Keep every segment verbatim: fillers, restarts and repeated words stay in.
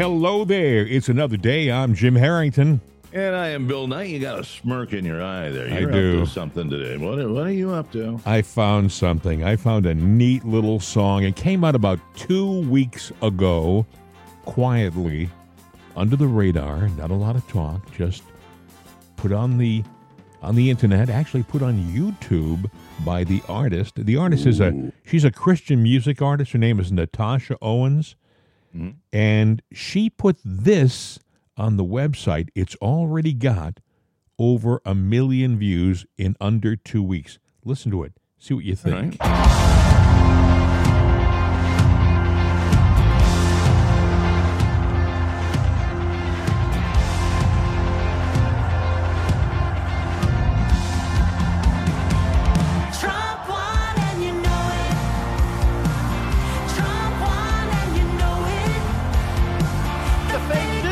hello there. It's another day. I'm Jim Harrington. And I am Bill Knight. You got a smirk in your eye there. You're I do. Up to something today. What, what are you up to? I found something. I found a neat little song. It came out about two weeks ago, quietly, under the radar. Not a lot of talk. Just put on the on the internet. Actually put on YouTube by the artist. The artist Ooh. is a she's a Christian music artist. Her name is Natasha Owens. Mm-hmm. And she put this on the website. It's already got over a million views in under two weeks. Listen to it. See what you think. All right. Trump won and you know it. Trump won and you know it. The fake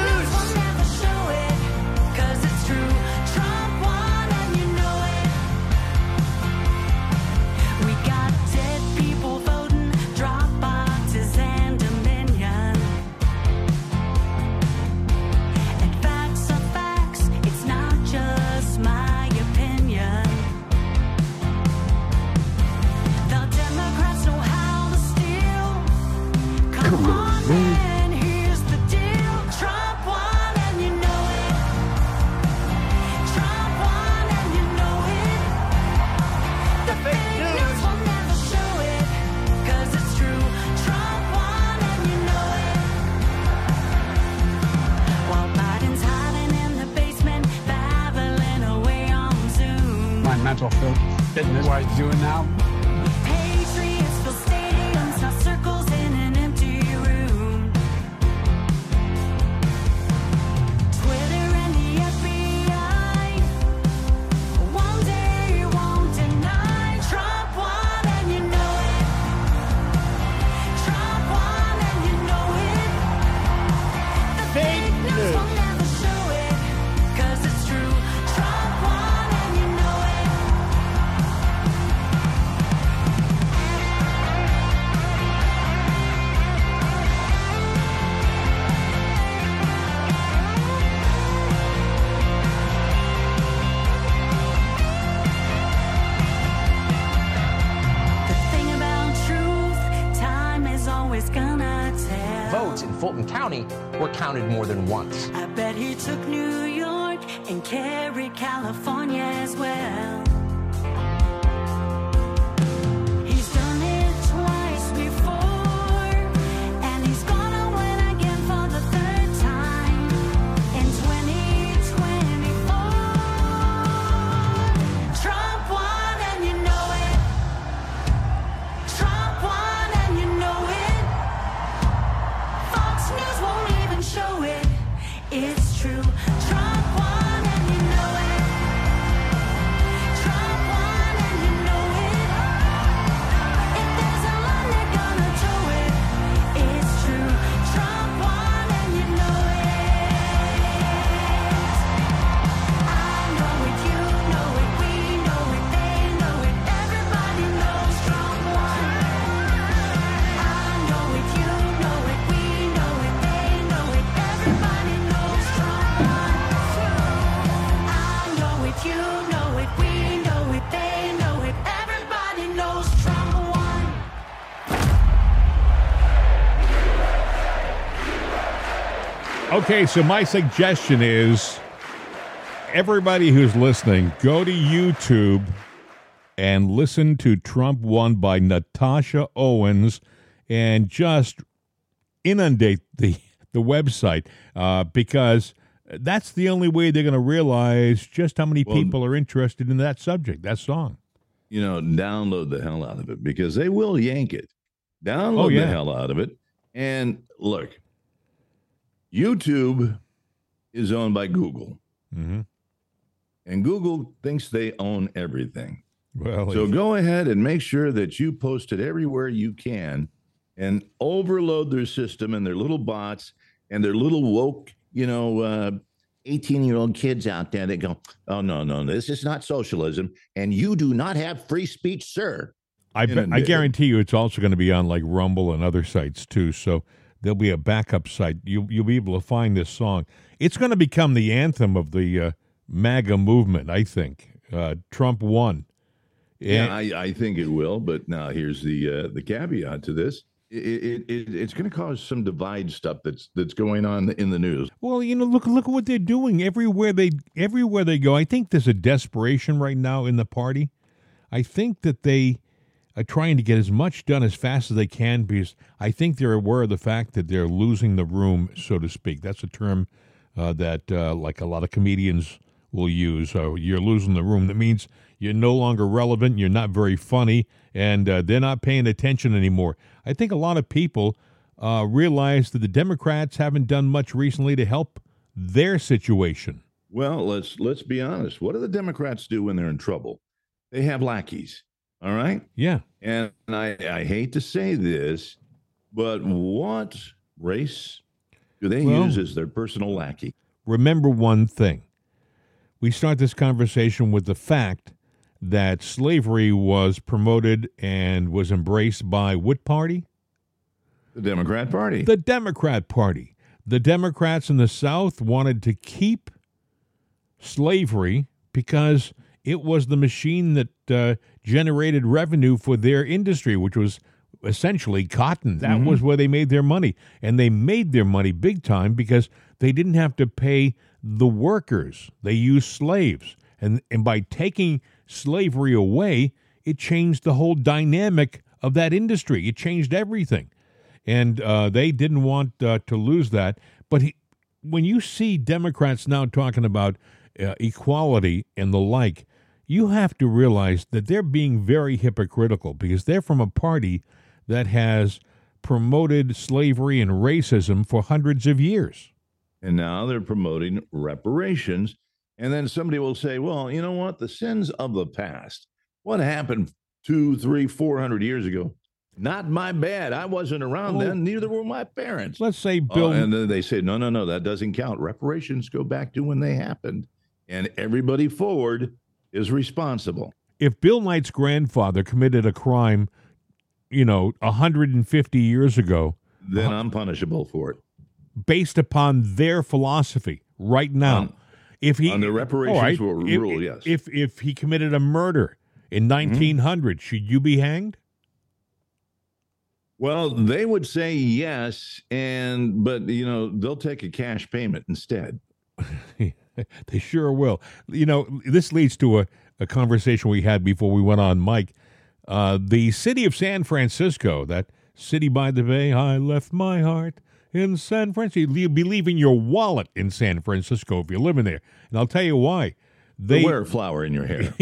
mental fitness. What are you doing now? Patriots for stadiums, not circles in an empty room. Twitter and the F B I. One day you won't deny. Trump won and you know it. Trump won and you know it. The fake news will never show it, because it's true. Trump won. Fulton County were counted more than once. I bet he took New York and carried California as well. He's done it twice before, and he's gonna win again for the third time in twenty twenty-four. Trump won and you know it. Trump won and you know it. News won't even show it. It's true. Trump won and you know it. Trump won and you know it. If there's a lie, they're gonna do it. It's true. Trump won and you know it. I know it, you know it, we know it, they know it. Everybody knows Trump won. I know it, you know it, we know it, they know it. Everybody knows Trump won. I know it, you know it, we know it, they know it. Everybody knows Trump won. Okay, so my suggestion is everybody who's listening, go to YouTube and listen to Trump Won by Natasha Owens and just inundate the, the website uh, because that's the only way they're going to realize just how many Well, people are interested in that subject, that song. You know, download the hell out of it because they will yank it. Download Oh, yeah. the hell out of it. And look, YouTube is owned by Google, Mm-hmm. and Google thinks they own everything. Well, So if- go ahead and make sure that you post it everywhere you can and overload their system and their little bots and their little woke, you know, uh, eighteen-year-old kids out there that go, oh, no, no, this is not socialism, and you do not have free speech, sir. I, bet, I Inundate. guarantee you it's also going to be on like Rumble and other sites too. So There'll be a backup site. You, you'll be able to find this song. It's going to become the anthem of the uh, MAGA movement, I think. Uh, Trump won. And yeah, I, I think it will. But now here's the uh, the caveat to this. It, it, it it's going to cause some divide stuff that's that's going on in the news. Well, you know, look look at what they're doing everywhere they everywhere they go. I think there's a desperation right now in the party. I think that they are trying to get as much done as fast as they can because I think they're aware of the fact that they're losing the room, so to speak. That's a term uh, that uh, like a lot of comedians will use. Uh, you're losing the room. That means you're no longer relevant. You're not very funny, and uh, they're not paying attention anymore. I think a lot of people uh, realize that the Democrats haven't done much recently to help their situation. Well, let's let's be honest. What do the Democrats do when they're in trouble? They have lackeys. All right. Yeah. And I, I hate to say this, but what race do they well, use as their personal lackey? Remember one thing. We start this conversation with the fact that slavery was promoted and was embraced by what party? The Democrat Party. The Democrat Party. The Democrats in the South wanted to keep slavery because it was the machine that uh, generated revenue for their industry, which was essentially cotton. That mm-hmm. was where they made their money. And they made their money big time because they didn't have to pay the workers. They used slaves. And, and by taking slavery away, it changed the whole dynamic of that industry. It changed everything. And uh, they didn't want uh, to lose that. But he, when you see Democrats now talking about uh, equality and the like, you have to realize that they're being very hypocritical because they're from a party that has promoted slavery and racism for hundreds of years. And now they're promoting reparations. And then somebody will say, well, you know what? The sins of the past, what happened two, three, four hundred years ago? Not my bad. I wasn't around oh, then. Neither were my parents. Let's say Bill. Uh, and then they say, no, no, no, that doesn't count. Reparations go back to when they happened. And everybody forward is responsible. If Bill Knight's grandfather committed a crime, you know, one hundred fifty years ago, then I'm punishable for it. Based upon their philosophy right now. Um, If he, on the reparations right, will rule, if, yes. If if he committed a murder in nineteen hundred, mm-hmm. should you be hanged? Well, they would say yes, and but you know they'll take a cash payment instead. They sure will. You know, this leads to a, a conversation we had before we went on, Mike. Uh, the city of San Francisco, that city by the bay, I left my heart. In San Francisco, you'll be leaving your wallet in San Francisco if you're living there, and I'll tell you why. They wear a flower in your hair.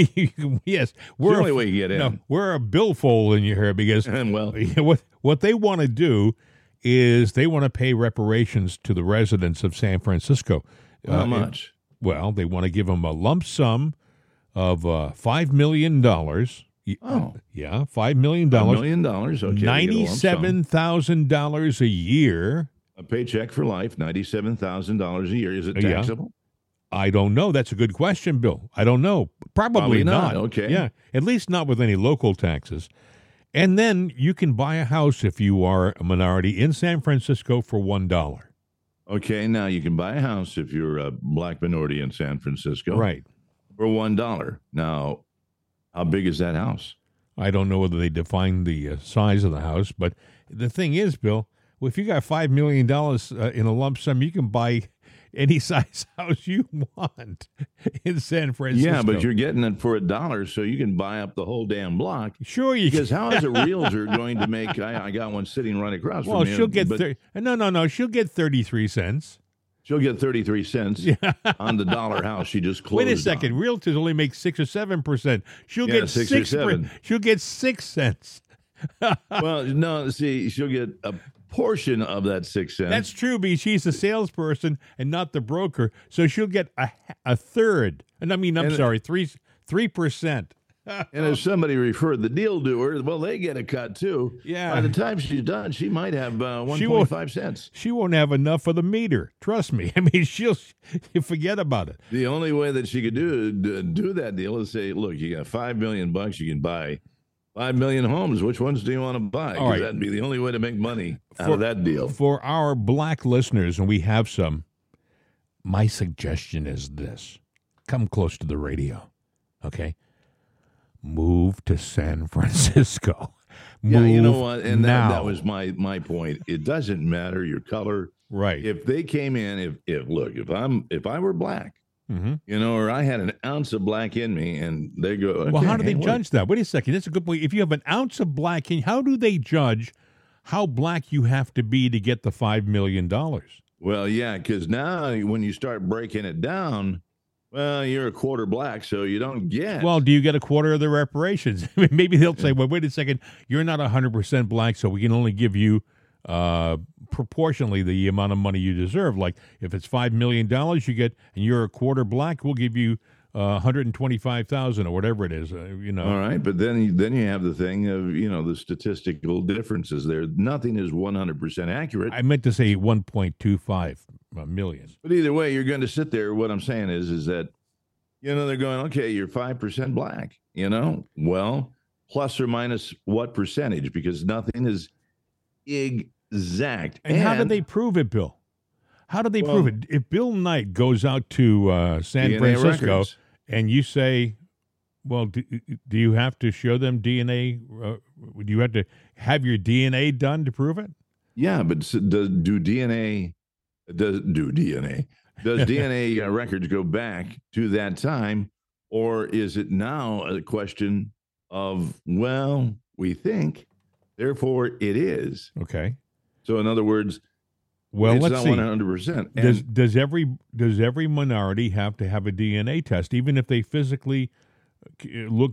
Yes, we're the only a, way you get in. No, wear a billfold in your hair because and well, what what they want to do is they want to pay reparations to the residents of San Francisco. How uh, much? And, well, they want to give them a lump sum of uh, five million dollars. Oh, yeah, five million dollars. Million dollars. Okay, ninety-seven thousand dollars a year. A paycheck for life, ninety-seven thousand dollars a year. Is it taxable? Yeah. I don't know. That's a good question, Bill. I don't know. Probably, Probably not. not. Okay. Yeah, at least not with any local taxes. And then you can buy a house if you are a minority in San Francisco for one dollar. Okay, now you can buy a house if you're a black minority in San Francisco. Right. For one dollar. Now, how big is that house? I don't know whether they define the uh, size of the house, but the thing is, Bill, well, if you got five million dollars uh, in a lump sum, you can buy any size house you want in San Francisco. Yeah, but you're getting it for a dollar, so you can buy up the whole damn block. Sure you because can. Because how is a realtor going to make, I, I got one sitting right across well, from me. Well, she'll get, thir- no, no, no, she'll get thirty-three cents. She'll get thirty-three cents yeah. on the dollar house she just closed. Wait a second. On. Realtors only make six or seven percent. She'll yeah, get six, six or seven. Per, she'll get six cents. Well, no, see, she'll get a portion of that six cents. That's true, because she's the salesperson and not the broker. So she'll get a, a third. And I mean, I'm and, sorry, three, three percent. And if somebody referred the deal to her, well, they get a cut, too. Yeah. By the time she's done, she might have uh, one point five cents. She won't have enough for the meter. Trust me. I mean, she'll forget about it. The only way that she could do do that deal is say, look, you got five million bucks. You can buy five million homes. Which ones do you want to buy? Because right. that'd be the only way to make money out for, of that deal. For our black listeners, and we have some, my suggestion is this. Come close to the radio, okay? Move to San Francisco. Move yeah, you know what? And that, that was my, my point. It doesn't matter your color. Right. If they came in, if if look, if I'm if I were black, mm-hmm. you know, or I had an ounce of black in me, and they go, okay, well, how do they hey, judge wait. that? Wait a second, that's a good point. If you have an ounce of black in, how do they judge how black you have to be to get the five million dollars? Well, yeah, because now when you start breaking it down, well, you're a quarter black, so you don't get. Well, do you get a quarter of the reparations? I mean, maybe they'll say, well, wait a second, you're not one hundred percent black, so we can only give you uh, proportionally the amount of money you deserve. Like if it's five million dollars you get, and you're a quarter black, we'll give you uh, one hundred twenty-five thousand dollars or whatever it is. Uh, you know. All right, but then, then you have the thing of, you know, the statistical differences there. Nothing is one hundred percent accurate. I meant to say one point two five. A million. But either way, you're going to sit there. What I'm saying is, is that, you know, they're going, okay, you're five percent black, you know, well, plus or minus what percentage, because nothing is exact. And, and how do they prove it, Bill? How do they well, prove it? If Bill Knight goes out to uh, San D N A Francisco records. And you say, well, do, do you have to show them D N A? Uh, do you have to have your D N A done to prove it? Yeah, but do, do D N A... Does do D N A? Does D N A uh, records go back to that time, or is it now a question of, well, we think, therefore it is? Okay. So in other words, well, it's let's not one hundred percent. Does does every does every minority have to have a D N A test, even if they physically look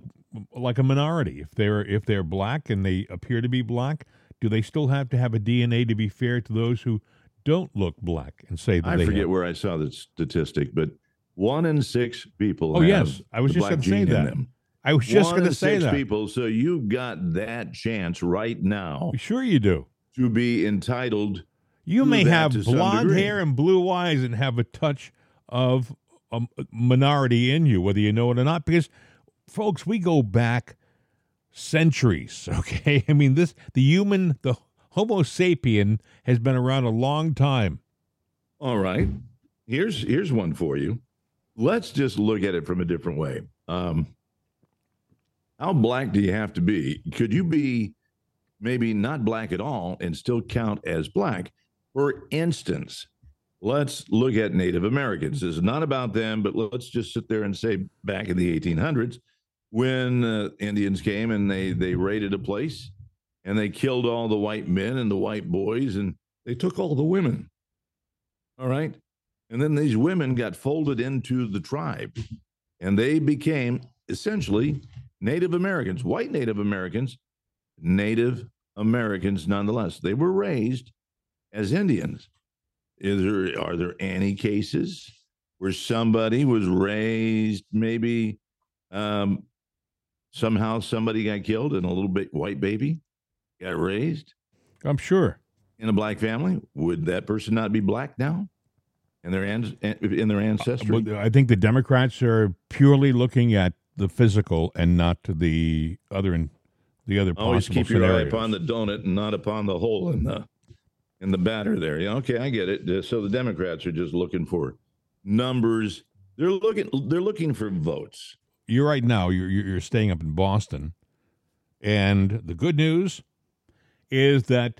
like a minority? If they're if they're black and they appear to be black, do they still have to have a D N A to be fair to those who don't look black and say that I they forget have. Where I saw the statistic, but one in six people. Oh, have yes. I was just going to say that. I was just going to say that. People, so you've got that chance right now. Sure you do. To be entitled. You may have blonde hair and blue eyes and have a touch of a minority in you, whether you know it or not, because, folks, we go back centuries, okay? I mean, this, the human, the Homo sapien has been around a long time. All right. Here's here's one for you. Let's just look at it from a different way. Um, how black do you have to be? Could you be maybe not black at all and still count as black? For instance, let's look at Native Americans. It's not about them, but let's just sit there and say back in the eighteen hundreds when uh, Indians came and they they raided a place, and they killed all the white men and the white boys, and they took all the women, all right? And then these women got folded into the tribe, and they became essentially Native Americans, white Native Americans, Native Americans nonetheless. They were raised as Indians. Is there, are there any cases where somebody was raised maybe um, somehow somebody got killed and a little bit white baby got raised? I'm sure. In a black family, would that person not be black now in their an- in their ancestry? Uh, I think the Democrats are purely looking at the physical and not the other and the other possible scenarios. Always keep your eye upon the donut and not upon the hole in the in the batter there. Yeah, okay, I get it. So the Democrats are just looking for numbers. They're looking they're looking for votes. You're right now. You're you're staying up in Boston, and the good news is that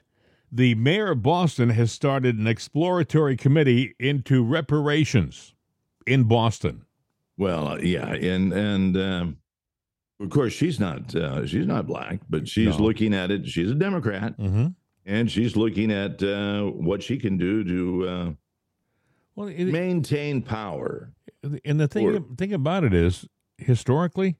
the mayor of Boston has started an exploratory committee into reparations in Boston. Well, uh, yeah, and and um, of course she's not uh, she's not black, but she's no. looking at it. She's a Democrat, mm-hmm. and she's looking at uh, what she can do to uh, well, it, maintain power. And the thing or, thing about it is, historically,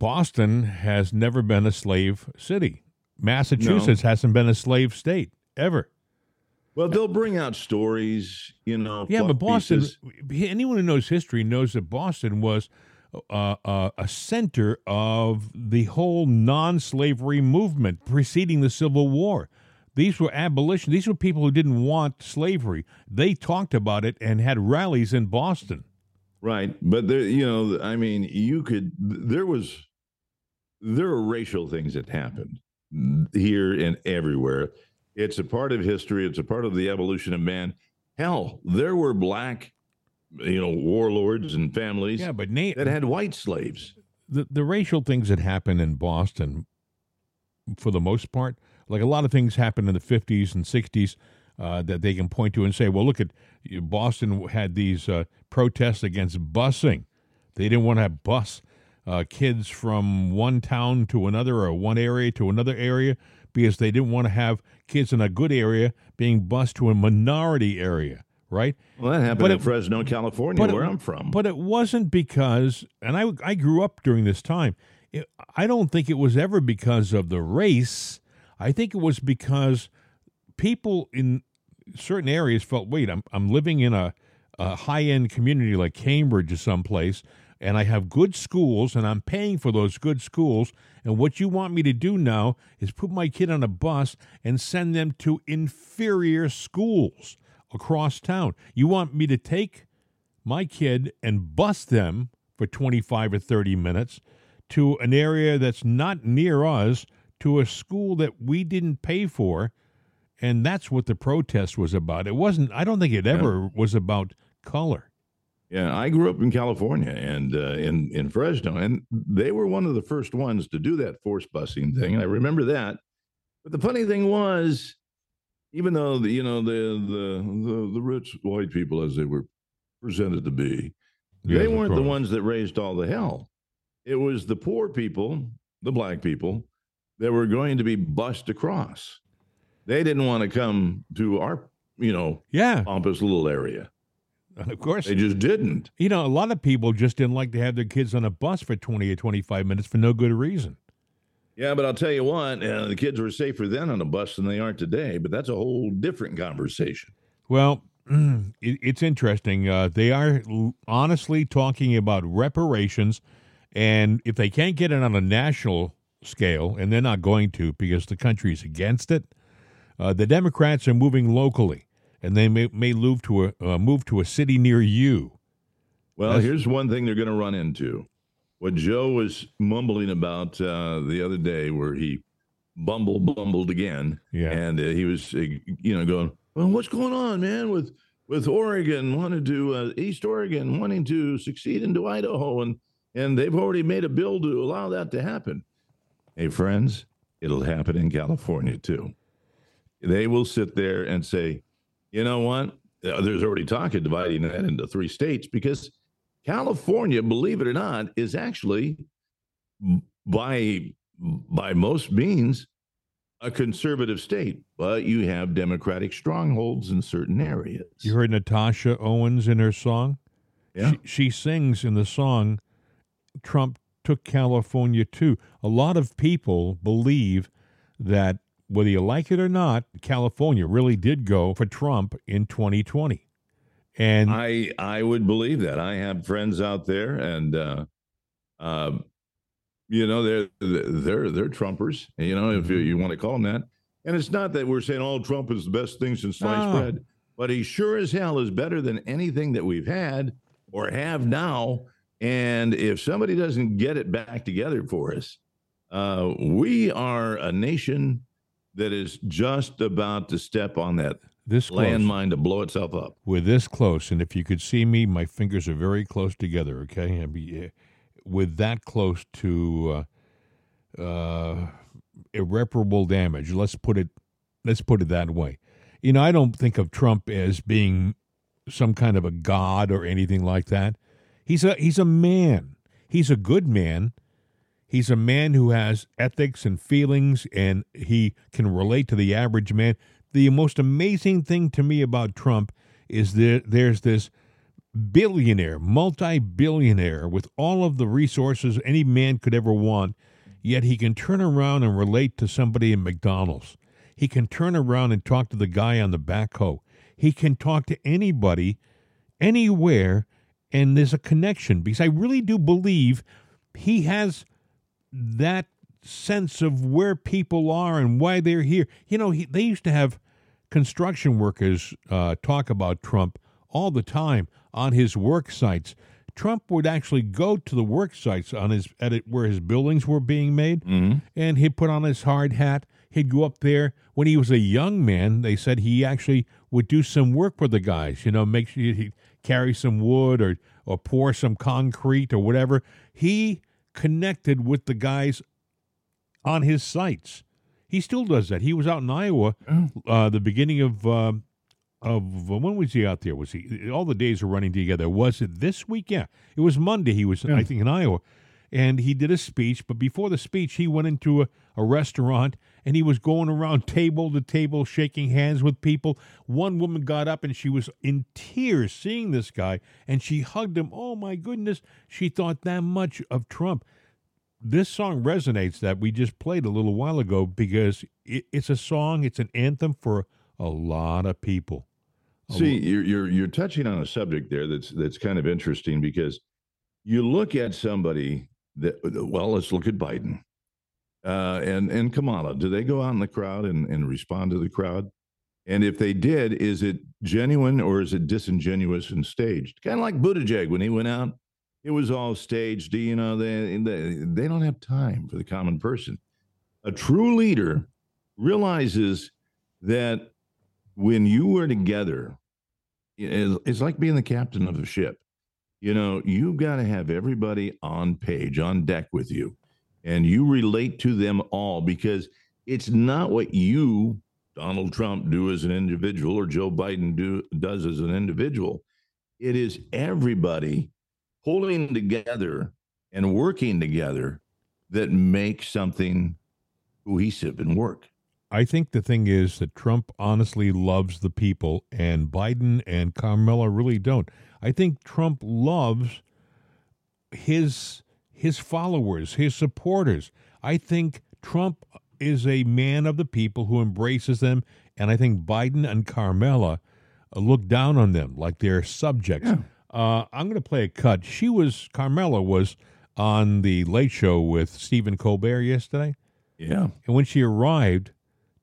Boston has never been a slave city. Massachusetts no. hasn't been a slave state ever. Well, they'll bring out stories, you know. Yeah, but Boston, pieces. Anyone who knows history knows that Boston was uh, uh, a center of the whole non-slavery movement preceding the Civil War. These were abolitionists. These were people who didn't want slavery. They talked about it and had rallies in Boston. Right. But, there, you know, I mean, you could, there was... there are racial things that happened here and everywhere. It's a part of history. It's a part of the evolution of man. Hell, there were black, you know, warlords and families yeah, but Nate, that had white slaves. The, the racial things that happened in Boston, for the most part, like a lot of things happened in the fifties and sixties uh, that they can point to and say, well, look at Boston had these uh, protests against busing. They didn't want to have bus uh, kids from one town to another or one area to another area because they didn't want to have kids in a good area being bused to a minority area, right? Well, that happened but in it, Fresno, California, where it, I'm from. But it wasn't because, and I, I grew up during this time, it, I don't think it was ever because of the race. I think it was because people in certain areas felt, wait, I'm I'm living in a, a high-end community like Cambridge or someplace, and I have good schools, and I'm paying for those good schools, and what you want me to do now is put my kid on a bus and send them to inferior schools across town. You want me to take my kid and bus them for twenty-five or thirty minutes to an area that's not near us, to a school that we didn't pay for, and that's what the protest was about. It wasn't, I don't think it ever yeah. was about color. Yeah, I grew up in California and uh, in, in Fresno, and they were one of the first ones to do that force busing thing. And I remember that. But the funny thing was, even though, the, you know, the, the the the rich white people, as they were presented to be, yeah, they weren't the ones that raised all the hell. It was the poor people, the black people, that were going to be bussed across. They didn't want to come to our, you know, yeah. pompous little area. Of course. They just didn't. You know, a lot of people just didn't like to have their kids on a bus for twenty or twenty-five minutes for no good reason. Yeah, but I'll tell you what, uh, the kids were safer then on a bus than they are today, but that's a whole different conversation. Well, it, it's interesting. Uh, they are honestly talking about reparations, and if they can't get it on a national scale, and they're not going to because the country's against it, uh, the Democrats are moving locally. And they may, may move to a uh, move to a city near you. Well, That's, here's one thing they're going to run into. What Joe was mumbling about uh, the other day, where he bumble bumbled again, yeah. and uh, he was, uh, you know, going, "Well, what's going on, man? With with Oregon wanting to uh, East Oregon wanting to succeed into Idaho, and and they've already made a bill to allow that to happen." Hey, friends, it'll happen in California too. They will sit there and say, you know what? There's already talk of dividing that into three states because California, believe it or not, is actually by by most means a conservative state, but you have Democratic strongholds in certain areas. You heard Natasha Owens in her song? Yeah. She, she sings in the song, Trump took California too. A lot of people believe that whether you like it or not, California really did go for Trump in twenty twenty. And I I would believe that. I have friends out there and, uh, uh, you know, they're, they're, they're Trumpers, you know, if you, you want to call them that. And it's not that we're saying, oh, Trump is the best thing since sliced no. bread, but he sure as hell is better than anything that we've had or have now. And if somebody doesn't get it back together for us, uh, we are a nation that is just about to step on that this landmine to blow itself up. We're this close, and if you could see me, my fingers are very close together, okay? I mean, we're that close to uh, uh, irreparable damage. Let's put it let's put it that way. You know, I don't think of Trump as being some kind of a god or anything like that. He's a he's a man. He's a good man. He's a man who has ethics and feelings, and he can relate to the average man. The most amazing thing to me about Trump is that there's this billionaire, multi-billionaire with all of the resources any man could ever want, yet he can turn around and relate to somebody in McDonald's. He can turn around and talk to the guy on the backhoe. He can talk to anybody, anywhere, and there's a connection because I really do believe he has that sense of where people are and why they're here. You know, he, they used to have construction workers uh, talk about Trump all the time on his work sites. Trump would actually go to the work sites on his at it, where his buildings were being made, mm-hmm. and he'd put on his hard hat. He'd go up there. When he was a young man, they said he actually would do some work with the guys, you know, make sure he'd carry some wood or, or pour some concrete or whatever. He connected with the guys on his sites. He still does that. He was out in Iowa uh, the beginning of... Uh, Of when was he out there? Was he all the days were running together? Was it this week? Yeah, it was Monday. He was, yeah. I think, in Iowa, and he did a speech. But before the speech, he went into a, a restaurant and he was going around table to table, shaking hands with people. One woman got up and she was in tears seeing this guy, and she hugged him. Oh my goodness, she thought that much of Trump. This song resonates that we just played a little while ago because it, it's a song. It's an anthem for a lot of people. See, you're, you're you're touching on a subject there that's that's kind of interesting because you look at somebody that, well, let's look at Biden uh, and, and Kamala. Do they go out in the crowd and, and respond to the crowd? And if they did, is it genuine or is it disingenuous and staged? Kind of like Buttigieg when he went out, it was all staged. You know, they, they, they don't have time for the common person. A true leader realizes that when you were together, it's like being the captain of the ship. You know, you've got to have everybody on page, on deck with you, and you relate to them all because it's not what you, Donald Trump, do as an individual or Joe Biden do does as an individual. It is everybody pulling together and working together that makes something cohesive and work. I think the thing is that Trump honestly loves the people, and Biden and Kamala really don't. I think Trump loves his his followers, his supporters. I think Trump is a man of the people who embraces them, and I think Biden and Kamala look down on them like they're subjects. Yeah. Uh, I'm going to play a cut. She was Kamala was on the Late Show with Stephen Colbert yesterday. Yeah, and when she arrived,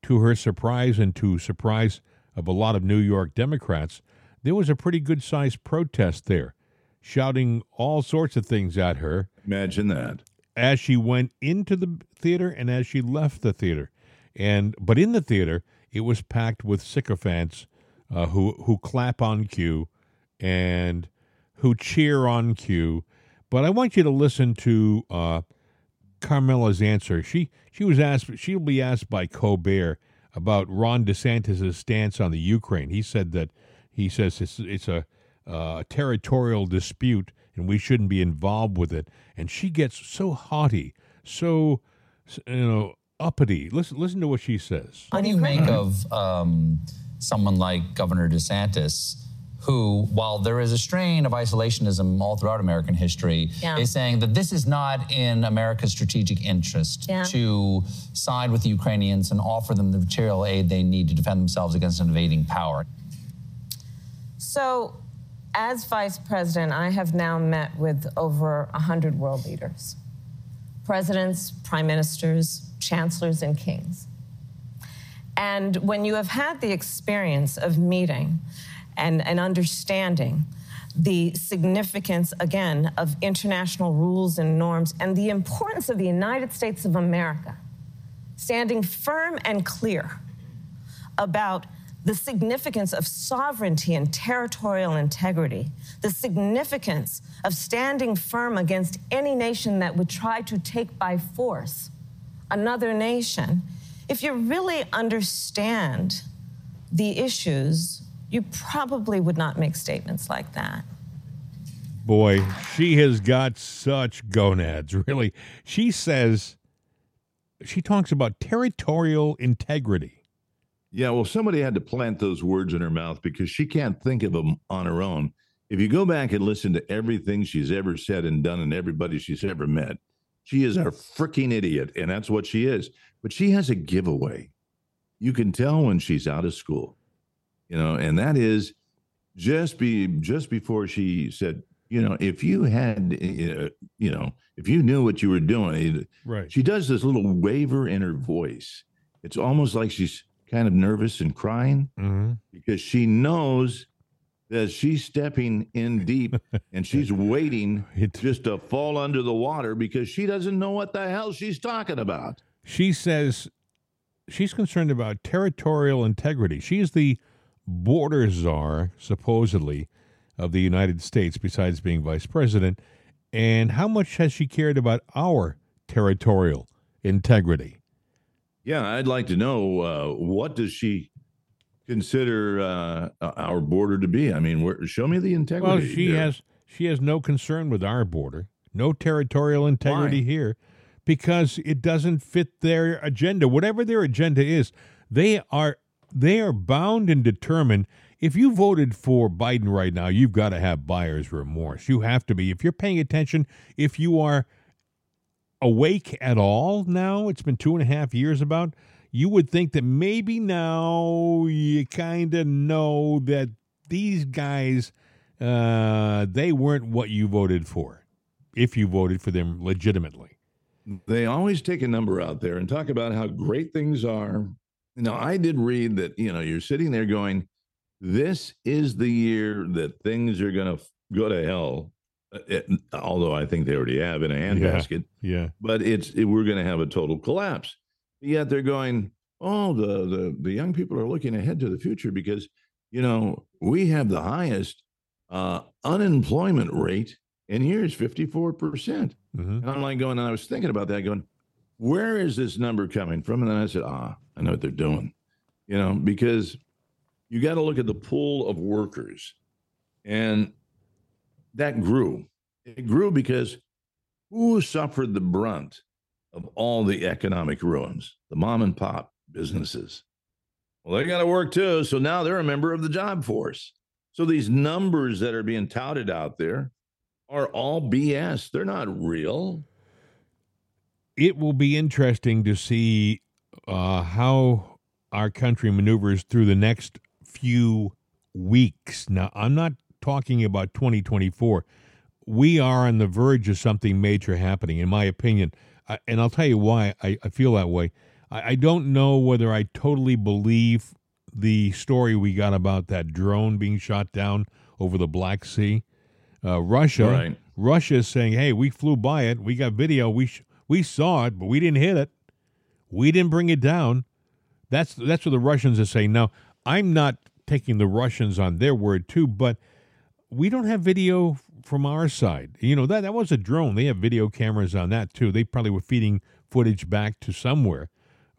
to her surprise and to surprise of a lot of New York Democrats, there was a pretty good-sized protest there, shouting all sorts of things at her. Imagine that. As she went into the theater and as she left the theater. And but in the theater, it was packed with sycophants uh, who, who clap on cue and who cheer on cue. But I want you to listen to... Uh, Carmela's answer. She she was asked. She'll be asked by Colbert about Ron DeSantis' stance on the Ukraine. He said that he says it's, it's a uh, territorial dispute and we shouldn't be involved with it. And she gets so haughty, so you know, uppity. Listen, listen to what she says. What do you make of um, someone like Governor DeSantis, who, while there is a strain of isolationism all throughout American history, yeah. is saying that this is not in America's strategic interest yeah. to side with the Ukrainians and offer them the material aid they need to defend themselves against an invading power? So, as vice president, I have now met with over one hundred world leaders, presidents, prime ministers, chancellors, and kings. And when you have had the experience of meeting And, and understanding the significance, again, of international rules and norms and the importance of the United States of America standing firm and clear about the significance of sovereignty and territorial integrity, the significance of standing firm against any nation that would try to take by force another nation. If you really understand the issues, you probably would not make statements like that. Boy, she has got such gonads, really. She says, she talks about territorial integrity. Yeah, well, somebody had to plant those words in her mouth because she can't think of them on her own. If you go back and listen to everything she's ever said and done and everybody she's ever met, she is a freaking idiot, and that's what she is. But she has a giveaway. You can tell when she's out of school. You know, and that is just be just before she said, you know, if you had, you know, if you knew what you were doing, right. She does this little waver in her voice. It's almost like she's kind of nervous and crying mm-hmm. because she knows Uh, she's stepping in deep, and she's waiting just to fall under the water because she doesn't know what the hell she's talking about. She says she's concerned about territorial integrity. She's the border czar, supposedly, of the United States, besides being vice president. And how much has she cared about our territorial integrity? Yeah, I'd like to know uh, what does she consider uh, our border to be? I mean, where, show me the integrity. Well, she there. has she has no concern with our border, no territorial integrity. Why? Here, because it doesn't fit their agenda. Whatever their agenda is, they are they are bound and determined. If you voted for Biden right now, you've got to have buyer's remorse. You have to be. If you're paying attention, if you are awake at all now, it's been two and a half years about. You would think that maybe now you kind of know that these guys, uh, they weren't what you voted for, if you voted for them legitimately. They always take a number out there and talk about how great things are. Now, I did read that, you know, you're sitting there going, this is the year that things are going to go to hell. It, although I think they already have in a handbasket. Yeah, yeah. But it's it, we're going to have a total collapse. Yet they're going, oh, the, the, the young people are looking ahead to the future because, you know, we have the highest uh, unemployment rate, and here's fifty-four percent. Mm-hmm. And I'm like going, and I was thinking about that, going, where is this number coming from? And then I said, ah, I know what they're doing, you know, because you got to look at the pool of workers. And that grew. It grew because who suffered the brunt of all the economic ruins? The mom and pop businesses. Well, they got to work too. So now they're a member of the job force. So these numbers that are being touted out there are all B S. They're not real. It will be interesting to see uh, how our country maneuvers through the next few weeks. Now, I'm not talking about twenty twenty-four. We are on the verge of something major happening, in my opinion. I, and I'll tell you why I, I feel that way. I, I don't know whether I totally believe the story we got about that drone being shot down over the Black Sea. Uh, Russia, right. Russia is saying, hey, we flew by it. We got video. We sh- we saw it, but we didn't hit it. We didn't bring it down. That's, that's what the Russians are saying. Now, I'm not taking the Russians on their word, too, but we don't have video from our side. You know, that, that was a drone. They have video cameras on that, too. They probably were feeding footage back to somewhere.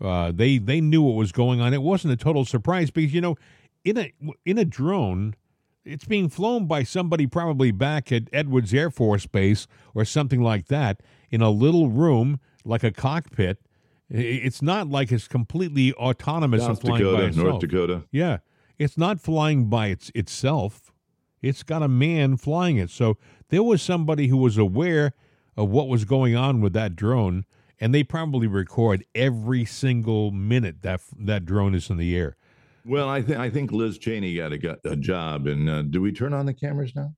Uh, they they knew what was going on. It wasn't a total surprise because, you know, in a, in a drone, it's being flown by somebody probably back at Edwards Air Force Base or something like that in a little room like a cockpit. It's not like it's completely autonomous and flying by itself. North Dakota. Yeah. It's not flying by its, itself. It's got a man flying it. So there was somebody who was aware of what was going on with that drone, and they probably record every single minute that that drone is in the air. Well, I, th- I think Liz Cheney got a, got a job, and uh, do we turn on the cameras now?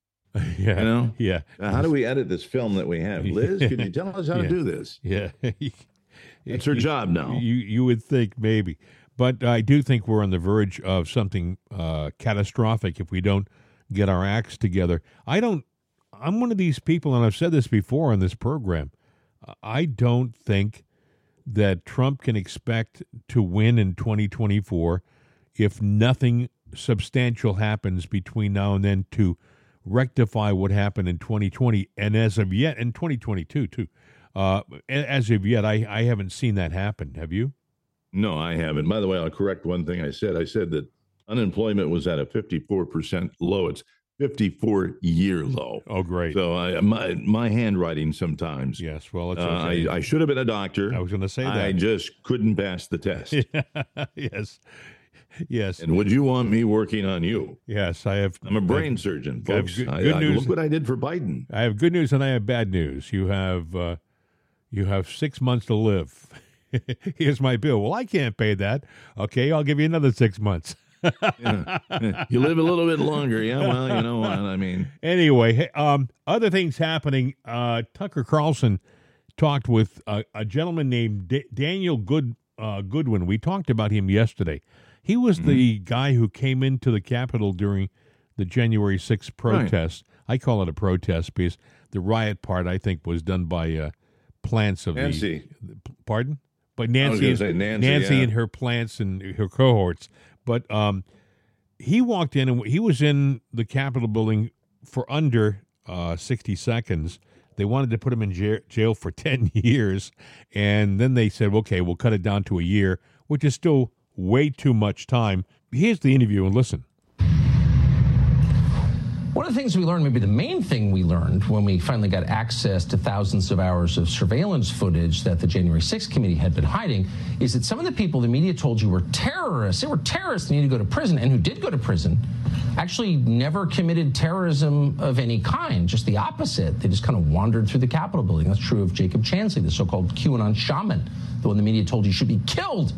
Yeah. You know? Yeah. Uh, how do we edit this film that we have? Liz, can you tell us how yeah. to do this? Yeah. It's her you, job now. You, you would think maybe. But I do think we're on the verge of something uh, catastrophic if we don't get our acts together. I don't, I'm one of these people, and I've said this before on this program, I don't think that Trump can expect to win in twenty twenty-four if nothing substantial happens between now and then to rectify what happened in twenty twenty. And as of yet, in twenty twenty-two too, uh, as of yet, I, I haven't seen that happen. Have you? No, I haven't. By the way, I'll correct one thing I said. I said that unemployment was at a fifty-four percent low. It's fifty-four year low. Oh, great. So I, my my handwriting sometimes. Yes, well, it's uh, I, I should have been a doctor. I was going to say that. I just couldn't pass the test. Yes, yes. And would you want me working on you? Yes, I have. I'm a brain I've, surgeon, folks. Good, good I, I, news. Look what I did for Biden. I have good news and I have bad news. You have uh, you have six months to live. Here's my bill. Well, I can't pay that. Okay, I'll give you another six months. Yeah. You live a little bit longer. Yeah, well, you know what I mean. Anyway, um, other things happening. Uh, Tucker Carlson talked with a, a gentleman named D- Daniel Good uh, Goodwin. We talked about him yesterday. He was mm-hmm. the guy who came into the Capitol during the January sixth protest. Right. I call it a protest because the riot part, I think, was done by uh, plants of Nancy. the... Pardon? By Nancy, I was gonna say Nancy, Nancy yeah. and her plants and her cohorts. But um, he walked in, and he was in the Capitol building for under uh, sixty seconds. They wanted to put him in jail, jail for ten years, and then they said, okay, we'll cut it down to a year, which is still way too much time. Here's the interview, and listen. One of the things we learned, maybe the main thing we learned when we finally got access to thousands of hours of surveillance footage that the January sixth committee had been hiding, is that some of the people the media told you were terrorists, they were terrorists and needed to go to prison, and who did go to prison actually never committed terrorism of any kind, just the opposite. They just kind of wandered through the Capitol building. That's true of Jacob Chansley, the so-called QAnon shaman, the one the media told you should be killed.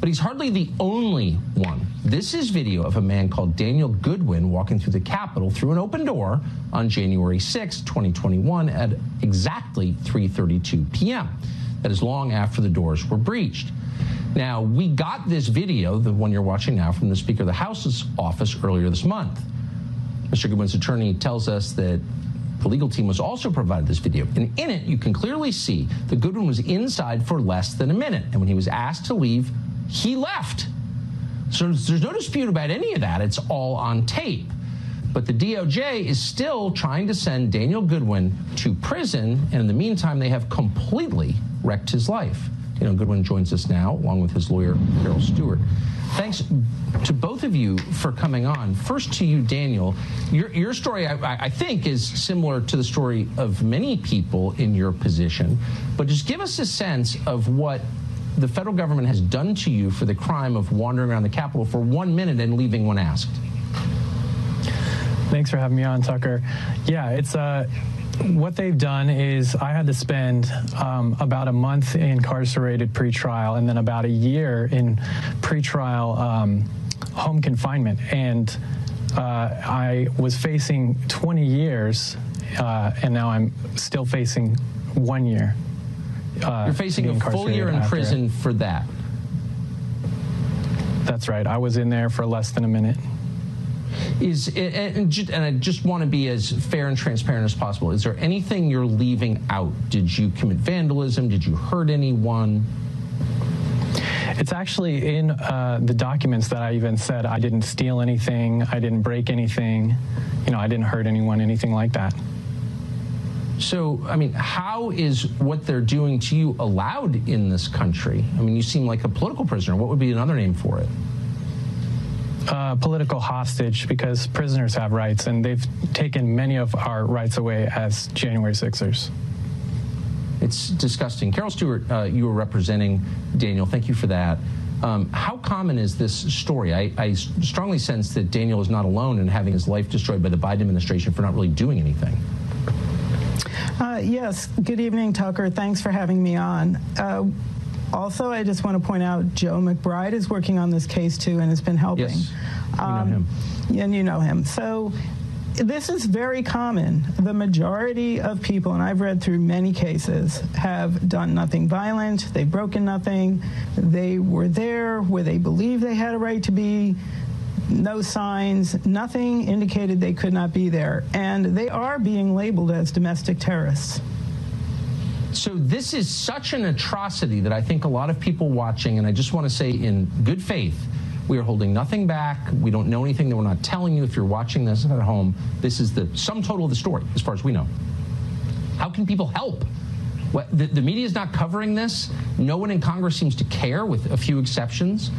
But he's hardly the only one. This is video of a man called Daniel Goodwin walking through the Capitol through an open door on January sixth, twenty twenty-one at exactly three thirty-two p.m. That is long after the doors were breached. Now, we got this video, the one you're watching now, from the Speaker of the House's office earlier this month. Mister Goodwin's attorney tells us that the legal team was also provided this video, and in it, you can clearly see that Goodwin was inside for less than a minute, and when he was asked to leave, he left. So there's no dispute about any of that. It's all on tape. But the D O J is still trying to send Daniel Goodwin to prison, and in the meantime, they have completely wrecked his life. You know, Goodwin joins us now, along with his lawyer, Harold Stewart. Thanks to both of you for coming on. First to you, Daniel. Your, your story, I, I think, is similar to the story of many people in your position. But just give us a sense of what the federal government has done to you for the crime of wandering around the Capitol for one minute and leaving when asked. Thanks for having me on, Tucker. Yeah, it's... Uh... What they've done is I had to spend um, about a month incarcerated pretrial and then about a year in pretrial um, home confinement. And uh, I was facing twenty years, uh, and now I'm still facing one year. Uh, You're facing a full year in after. prison for that. That's right. I was in there for less than a minute. Is and I just want to be as fair and transparent as possible. Is there anything you're leaving out? Did you commit vandalism? Did you hurt anyone? It's actually in uh, the documents that I even said I didn't steal anything, I didn't break anything, you know, I didn't hurt anyone, anything like that. So, I mean, how is what they're doing to you allowed in this country? I mean, you seem like a political prisoner. What would be another name for it? Uh, political hostage, because prisoners have rights, and they've taken many of our rights away as January sixers. It's disgusting. Carol Stewart, uh, you were representing Daniel. Thank you for that. Um, how common is this story? I, I strongly sense that Daniel is not alone in having his life destroyed by the Biden administration for not really doing anything. Uh, yes. Good evening, Tucker. Thanks for having me on. Uh, Also, I just want to point out Joe McBride is working on this case, too, and has been helping. Yes, you um, know him. And you know him. So this is very common. The majority of people, and I've read through many cases, have done nothing violent. They've broken nothing. They were there where they believed they had a right to be. No signs. Nothing indicated they could not be there. And they are being labeled as domestic terrorists. So this is such an atrocity that I think a lot of people watching, and I just want to say in good faith, we are holding nothing back. We don't know anything that we're not telling you. If you're watching this at home, this is the sum total of the story, as far as we know. How can people help? What, the, the media is not covering this. No one in Congress seems to care, with a few exceptions,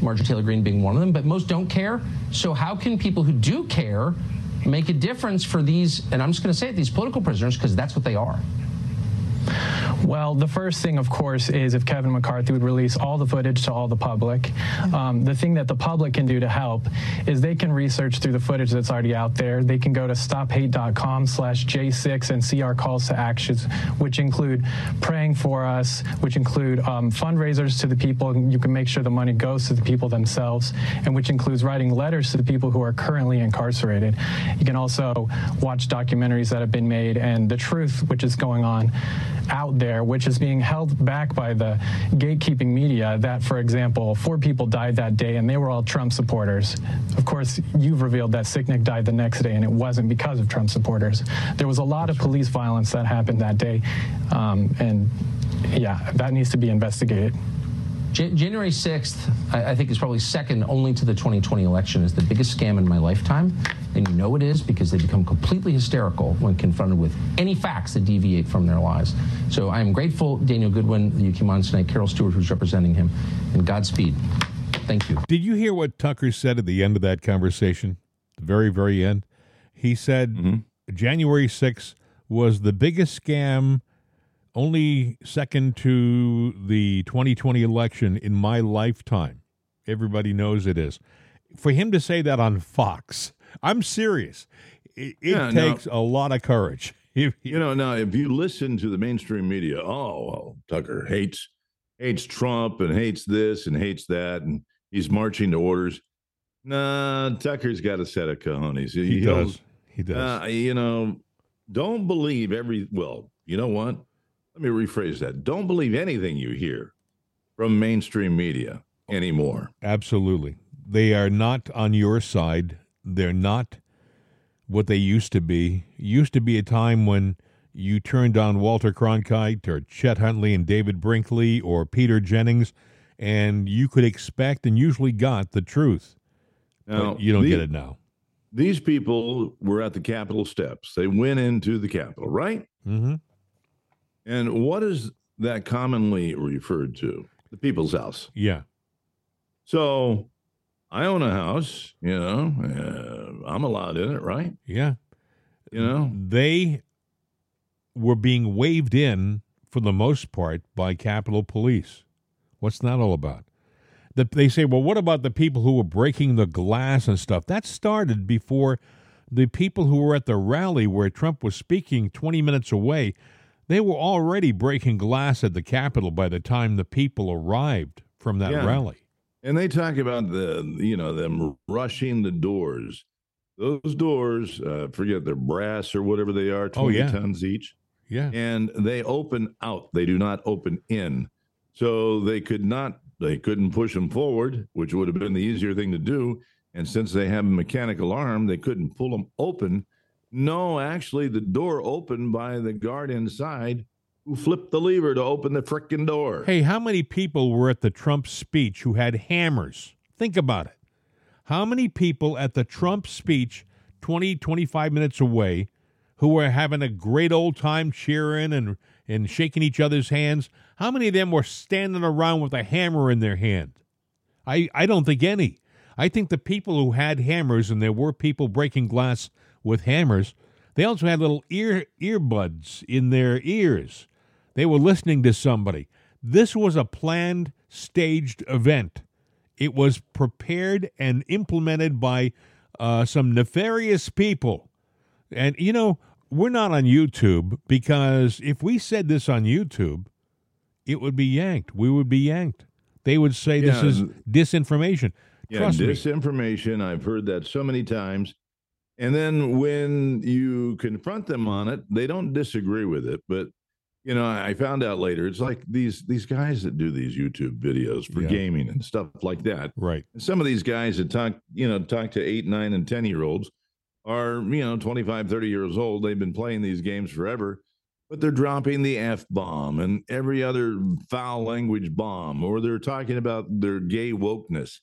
Marjorie Taylor Greene being one of them, but most don't care. So how can people who do care make a difference for these, and I'm just going to say it, these political prisoners, because that's what they are? Well, the first thing, of course, is if Kevin McCarthy would release all the footage to all the public. Um, the thing that the public can do to help is they can research through the footage that's already out there. They can go to stop hate dot com slash J six and see our calls to actions, which include praying for us, which include um, fundraisers to the people. You can make sure the money goes to the people themselves, and which includes writing letters to the people who are currently incarcerated. You can also watch documentaries that have been made and the truth which is going on. out there, which is being held back by the gatekeeping media, that, for example, four people died that day and they were all Trump supporters. Of course, you've revealed that Sicknick died the next day and it wasn't because of Trump supporters. There was a lot of police violence that happened that day. Um, and yeah, that needs to be investigated. January sixth, I think, is probably second only to the twenty twenty election as the biggest scam in my lifetime. And you know it is because they become completely hysterical when confronted with any facts that deviate from their lies. So I am grateful, Daniel Goodwin, you came on tonight, Carol Stewart, who's representing him, and Godspeed. Thank you. Did you hear what Tucker said at the end of that conversation? The very, very end? He said mm-hmm. January sixth was the biggest scam, only second to the twenty twenty election in my lifetime. Everybody knows it is. For him to say that on Fox, I'm serious. It, it yeah, takes now, a lot of courage. If, you know, now, if you listen to the mainstream media, oh, well, Tucker hates, hates Trump and hates this and hates that, and he's marching to orders. Nah, Tucker's got a set of cojones. He, he does. He does. Uh, you know, don't believe every, well, you know what? Let me rephrase that. Don't believe anything you hear from mainstream media anymore. Absolutely. They are not on your side. They're not what they used to be. Used to be a time when you turned on Walter Cronkite or Chet Huntley and David Brinkley or Peter Jennings, and you could expect and usually got the truth. Now, but you don't the, get it now. These people were at the Capitol steps. They went into the Capitol, right? Mm-hmm. And what is that commonly referred to? The people's house. Yeah. So I own a house, you know, uh, I'm allowed in it, right? Yeah. You know, they were being waved in for the most part by Capitol Police. What's that all about? The, they say, well, what about the people who were breaking the glass and stuff? That started before the people who were at the rally where Trump was speaking twenty minutes away. They were already breaking glass at the Capitol by the time the people arrived from that yeah. rally. And they talk about the, you know, them rushing the doors. Those doors, uh, forget, they're brass or whatever they are, twenty oh, yeah. tons each. Yeah. And they open out. They do not open in. So they could not, they couldn't push them forward, which would have been the easier thing to do. And since they have a mechanical arm, they couldn't pull them open. No, actually, the door opened by the guard inside who flipped the lever to open the frickin' door. Hey, how many people were at the Trump speech who had hammers? Think about it. How many people at the Trump speech twenty, twenty-five minutes away who were having a great old time cheering and, and shaking each other's hands, how many of them were standing around with a hammer in their hand? I, I don't think any. I think the people who had hammers, and there were people breaking glass with hammers, they also had little ear earbuds in their ears. They were listening to somebody. This was a planned, staged event. It was prepared and implemented by uh, some nefarious people. And, you know, we're not on YouTube because if we said this on YouTube, it would be yanked. We would be yanked. They would say yeah, this is disinformation. Yeah, Trust disinformation. Me. I've heard that so many times. And then when you confront them on it, they don't disagree with it. But, you know, I found out later, it's like these these guys that do these YouTube videos for yeah. gaming and stuff like that. Right. And some of these guys that talk, you know, talk to eight, nine, and ten-year-olds are, you know, twenty-five, thirty years old. They've been playing these games forever, but they're dropping the F-bomb and every other foul language bomb, or they're talking about their gay wokeness.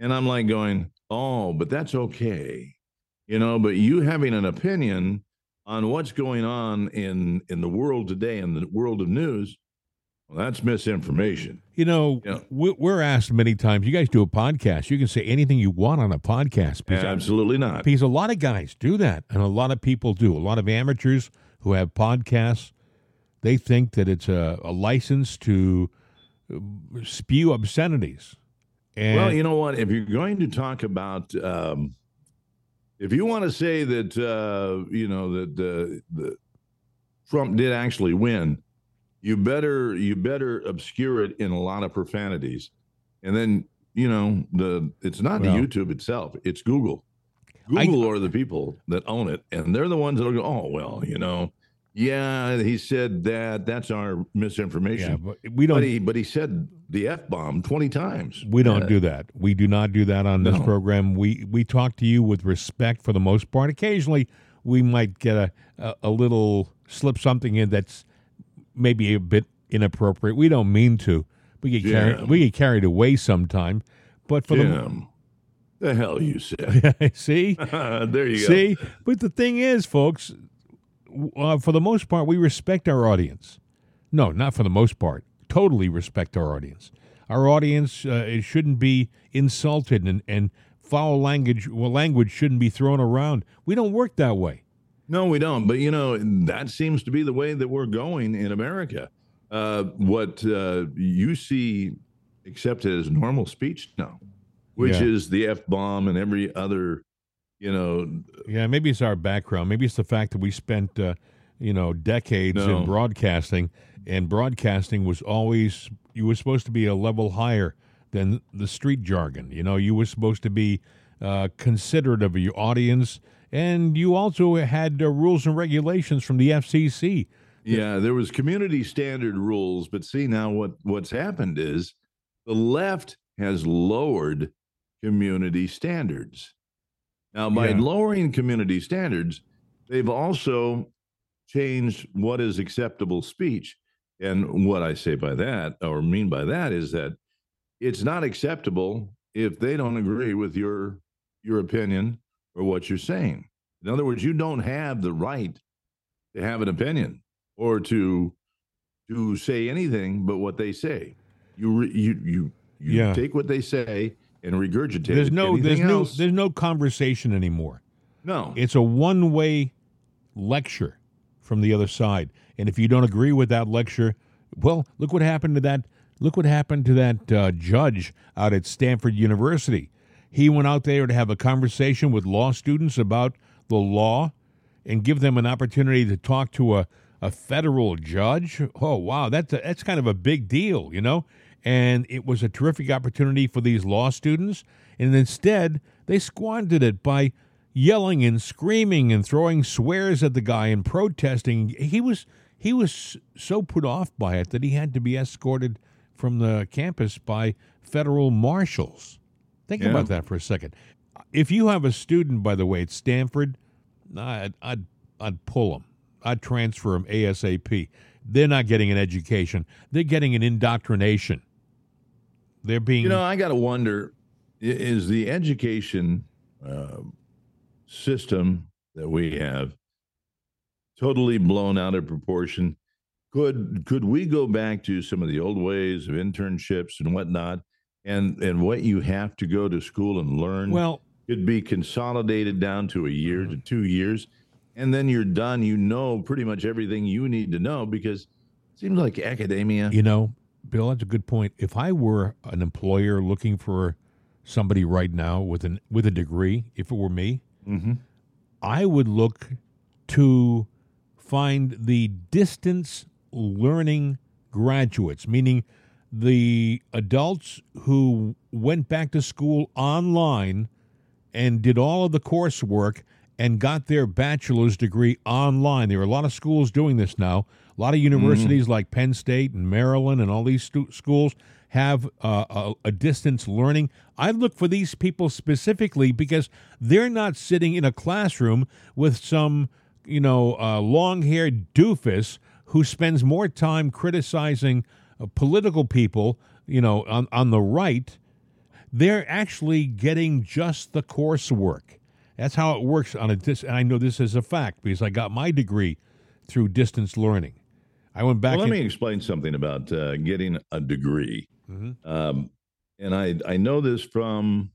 And I'm like going, oh, but that's okay. You know, but you having an opinion on what's going on in, in the world today, in the world of news, well, that's misinformation. You know, you know, we're asked many times, you guys do a podcast, you can say anything you want on a podcast. Because absolutely I, not. Because a lot of guys do that, and a lot of people do. A lot of amateurs who have podcasts, they think that it's a, a license to spew obscenities. And well, you know what? If you're going to talk about... Um, If you want to say that, uh, you know, that the, the Trump did actually win, you better you better obscure it in a lot of profanities. And then, you know, the it's not well, the YouTube itself. It's Google. Google I, are the people that own it. And they're the ones that will go, oh, well, you know, Yeah, he said that. That's our misinformation. Yeah, but we don't. But he, but he said the F-bomb twenty times. We don't uh, do that. We do not do that on this no. program. We we talk to you with respect for the most part. Occasionally, we might get a, a, a little slip something in that's maybe a bit inappropriate. We don't mean to. We get yeah. carried, we get carried away sometime. But for Jim, the the hell you said. See, there you See? go. See, but the thing is, folks. Uh, for the most part, we respect our audience. No, not for the most part. Totally respect our audience. Our audience uh, it shouldn't be insulted, and, and foul language well, language shouldn't be thrown around. We don't work that way. No, we don't. But, you know, that seems to be the way that we're going in America. Uh, what uh, you see accepted as normal speech now, which yeah. is the F-bomb and every other... You know, yeah, maybe it's our background. Maybe it's the fact that we spent, uh, you know, decades no. in broadcasting, and broadcasting was always, you were supposed to be a level higher than the street jargon. You know, you were supposed to be uh, considerate of your audience, and you also had uh, rules and regulations from the F C C. Yeah, there was community standard rules, but see now what, what's happened is the left has lowered community standards. Now, by yeah. lowering community standards, they've also changed what is acceptable speech. And what I say by that, or mean by that, is that it's not acceptable if they don't agree with your your opinion or what you're saying. In other words, you don't have the right to have an opinion or to to say anything but what they say. You you you you yeah. take what they say and regurgitate. There's no, there's no, there's no conversation anymore. No, it's a one-way lecture from the other side. And if you don't agree with that lecture, well, look what happened to that. Look what happened to that uh, judge out at Stanford University. He went out there to have a conversation with law students about the law and give them an opportunity to talk to a, a federal judge. Oh, wow, that's a, that's kind of a big deal, you know. And it was a terrific opportunity for these law students. And instead, they squandered it by yelling and screaming and throwing swears at the guy and protesting. He was he was so put off by it that he had to be escorted from the campus by federal marshals. Think yeah. about that for a second. If you have a student, by the way, at Stanford, I'd, I'd, I'd pull him. I'd transfer him ASAP. They're not getting an education. They're getting an indoctrination. They're being, you know, I got to wonder, is the education uh, system that we have totally blown out of proportion? Could could we go back to some of the old ways of internships and whatnot, and, and what you have to go to school and learn? Well, it'd be consolidated down to a year to two years, and then you're done. You know pretty much everything you need to know, because it seems like academia, you know. Bill, that's a good point. If I were an employer looking for somebody right now with an with a degree, if it were me, mm-hmm. I would look to find the distance learning graduates, meaning the adults who went back to school online and did all of the coursework and got their bachelor's degree online. There are a lot of schools doing this now. A lot of universities mm. like Penn State and Maryland and all these stu- schools have uh, a, a distance learning. I look for these people specifically because they're not sitting in a classroom with some, you know, uh, long-haired doofus who spends more time criticizing uh, political people, you know, on, on the right. They're actually getting just the coursework. That's how it works on a dis- and I know this is a fact because I got my degree through distance learning. I went back. Well, let me explain something about uh, getting a degree. Mm-hmm. Um, and I, I know this from,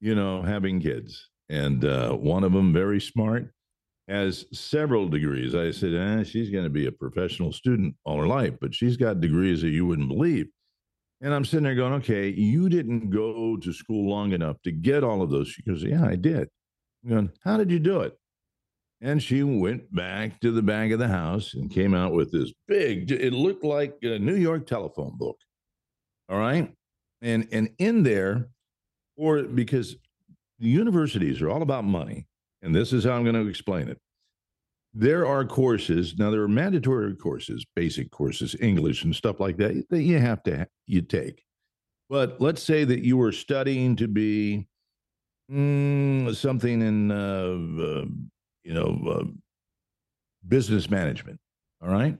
you know, having kids. And uh, one of them, very smart, has several degrees. I said, eh, she's going to be a professional student all her life, but she's got degrees that you wouldn't believe. And I'm sitting there going, okay, you didn't go to school long enough to get all of those. She goes, yeah, I did. I'm going, how did you do it? And she went back to the back of the house and came out with this big, it looked like a New York telephone book. All right. And and in there, or because the universities are all about money, and this is how I'm going to explain it. there are courses. Now, there are mandatory courses, basic courses, English and stuff like that, that you have to you take. But let's say that you were studying to be mm, something in, uh, uh, you know, uh, business management. All right.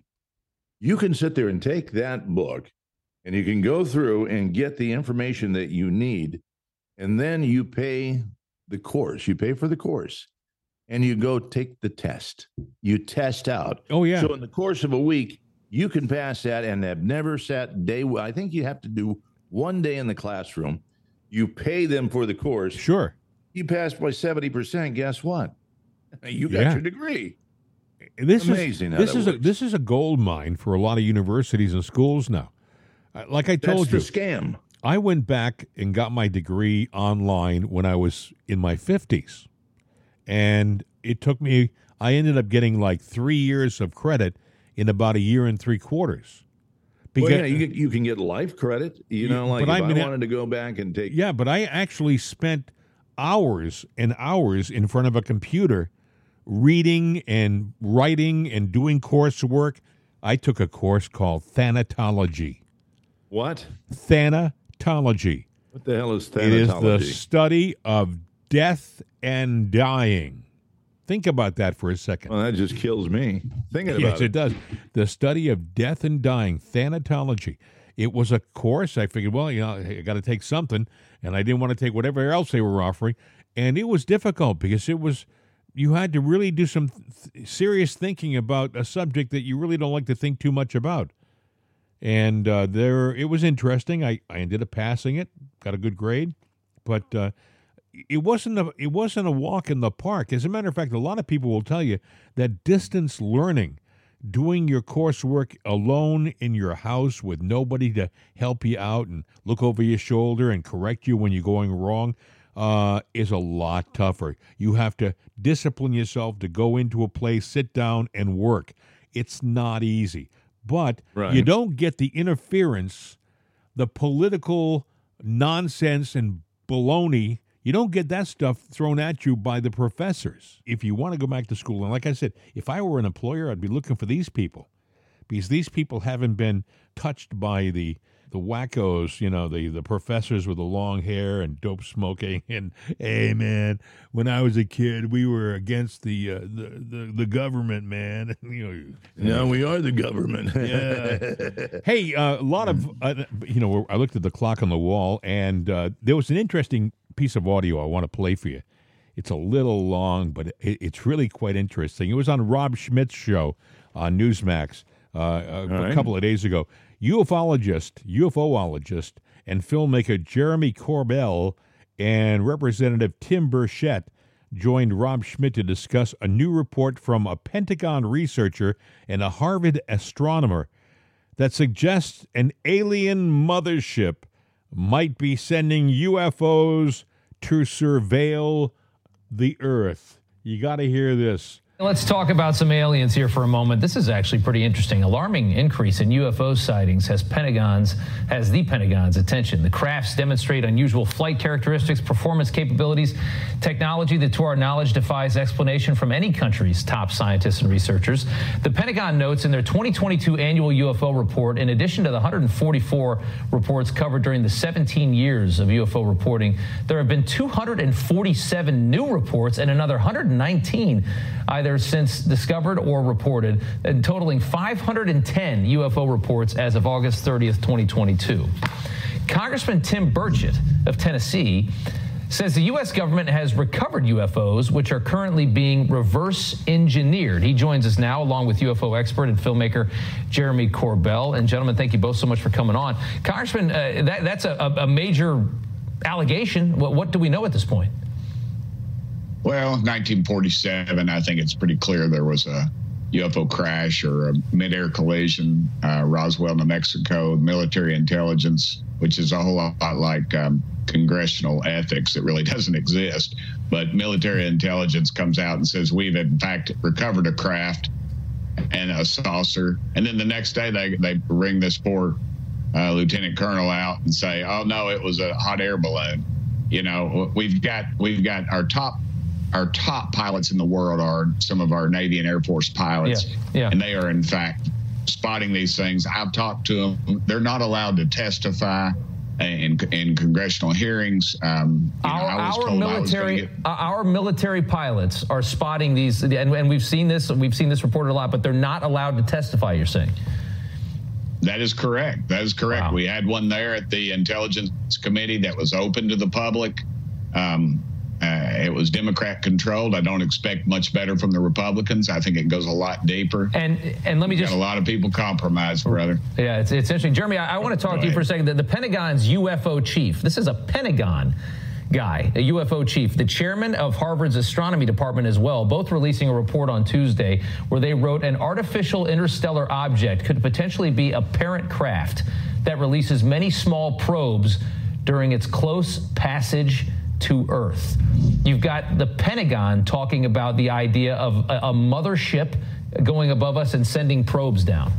You can sit there and take that book and you can go through and get the information that you need. And then you pay the course, you pay for the course and you go take the test. You test out. Oh, yeah. So in the course of a week, you can pass that and have never sat day. I think you have to do one day in the classroom. You pay them for the course. Sure. You passed by seventy percent. Guess what? You got yeah. your degree. This Amazing is this is works. a this is a gold mine for a lot of universities and schools now. Uh, like I told That's you, the scam. I went back and got my degree online when I was in my fifties, and it took me. I ended up getting like three years of credit in about a year and three quarters. Because, well, yeah, you, you can get life credit. You know, like if I, mean, I wanted to go back and take. Yeah, but I actually spent hours and hours in front of a computer. Reading and writing and doing coursework. I took a course called Thanatology. What? Thanatology. What the hell is Thanatology? It is the study of death and dying. Think about that for a second. Well, that just kills me thinking about it. Yes, it does. The study of death and dying, Thanatology. It was a course. I figured, well, you know, I got to take something, and I didn't want to take whatever else they were offering. And it was difficult because it was... You had to really do some th- serious thinking about a subject that you really don't like to think too much about. And uh, there, it was interesting. I, I ended up passing it, got a good grade, but uh, it wasn't a, it wasn't a walk in the park. As a matter of fact, a lot of people will tell you that distance learning, doing your coursework alone in your house with nobody to help you out and look over your shoulder and correct you when you're going wrong, Uh, is a lot tougher. You have to discipline yourself to go into a place, sit down, and work. It's not easy. But right. you don't get the interference, the political nonsense and baloney. You don't get that stuff thrown at you by the professors. If you want to go back to school, and like I said, if I were an employer, I'd be looking for these people because these people haven't been touched by the The wackos, you know, the, the professors with the long hair and dope smoking and, hey, man, when I was a kid, we were against the uh, the, the, the government, man. you know, now we are the government. yeah. Hey, uh, a lot of, uh, you know, I looked at the clock on the wall, and uh, there was an interesting piece of audio I want to play for you. It's a little long, but it, it's really quite interesting. It was on Rob Schmidt's show on Newsmax uh, a, right. a couple of days ago. Ufologist, ufologist, and filmmaker Jeremy Corbell and Representative Tim Burchett joined Rob Schmidt to discuss a new report from a Pentagon researcher and a Harvard astronomer that suggests an alien mothership might be sending U F Os to surveil the Earth. You got to hear this. Let's talk about some aliens here for a moment. This is actually pretty interesting. Alarming increase in U F O sightings has Pentagon's, has the Pentagon's attention. The crafts demonstrate unusual flight characteristics, performance capabilities, technology that to our knowledge defies explanation from any country's top scientists and researchers. The Pentagon notes in their twenty twenty-two annual U F O report, in addition to the one hundred forty-four reports covered during the seventeen years of U F O reporting, there have been two hundred forty-seven new reports and another one hundred nineteen either since discovered or reported, and totaling five hundred ten U F O reports as of August thirtieth, twenty twenty-two. Congressman Tim Burchett of Tennessee says the U S government has recovered U F Os, which are currently being reverse engineered. He joins us now, along with U F O expert and filmmaker Jeremy Corbell. And gentlemen, thank you both so much for coming on. Congressman, uh, that, that's a, a major allegation. What, what do we know at this point? Well, nineteen forty-seven, I think it's pretty clear there was a U F O crash or a mid-air collision, uh, Roswell, New Mexico, military intelligence, which is a whole lot like um, congressional ethics. It really doesn't exist. But military intelligence comes out and says, we've in fact recovered a craft and a saucer. And then the next day they, they ring this poor uh, lieutenant colonel out and say, oh, no, it was a hot air balloon. You know, we've got we've got our top our top pilots in the world are some of our Navy and Air Force pilots. Yeah, yeah. And they are, in fact, spotting these things. I've talked to them. They're not allowed to testify in, in congressional hearings. Um, you our, know, I was our told military, I was get... our military pilots are spotting these, and, and we've seen this. We've seen this reported a lot, but they're not allowed to testify. You're saying? That is correct. That is correct. Wow. We had one there at the Intelligence Committee that was open to the public. Um, uh, it was Democrat controlled. I don't expect much better from the Republicans. I think it goes a lot deeper. And and let me We've just got a lot of people compromised, brother. Yeah, it's it's interesting, Jeremy. I, I want to talk Go to you ahead. for a second. The, the Pentagon's U F O chief. This is a Pentagon guy, a U F O chief, the chairman of Harvard's astronomy department as well, both releasing a report on Tuesday where they wrote an artificial interstellar object could potentially be a parent craft that releases many small probes during its close passage to Earth. You've got the Pentagon talking about the idea of a, a mothership going above us and sending probes down.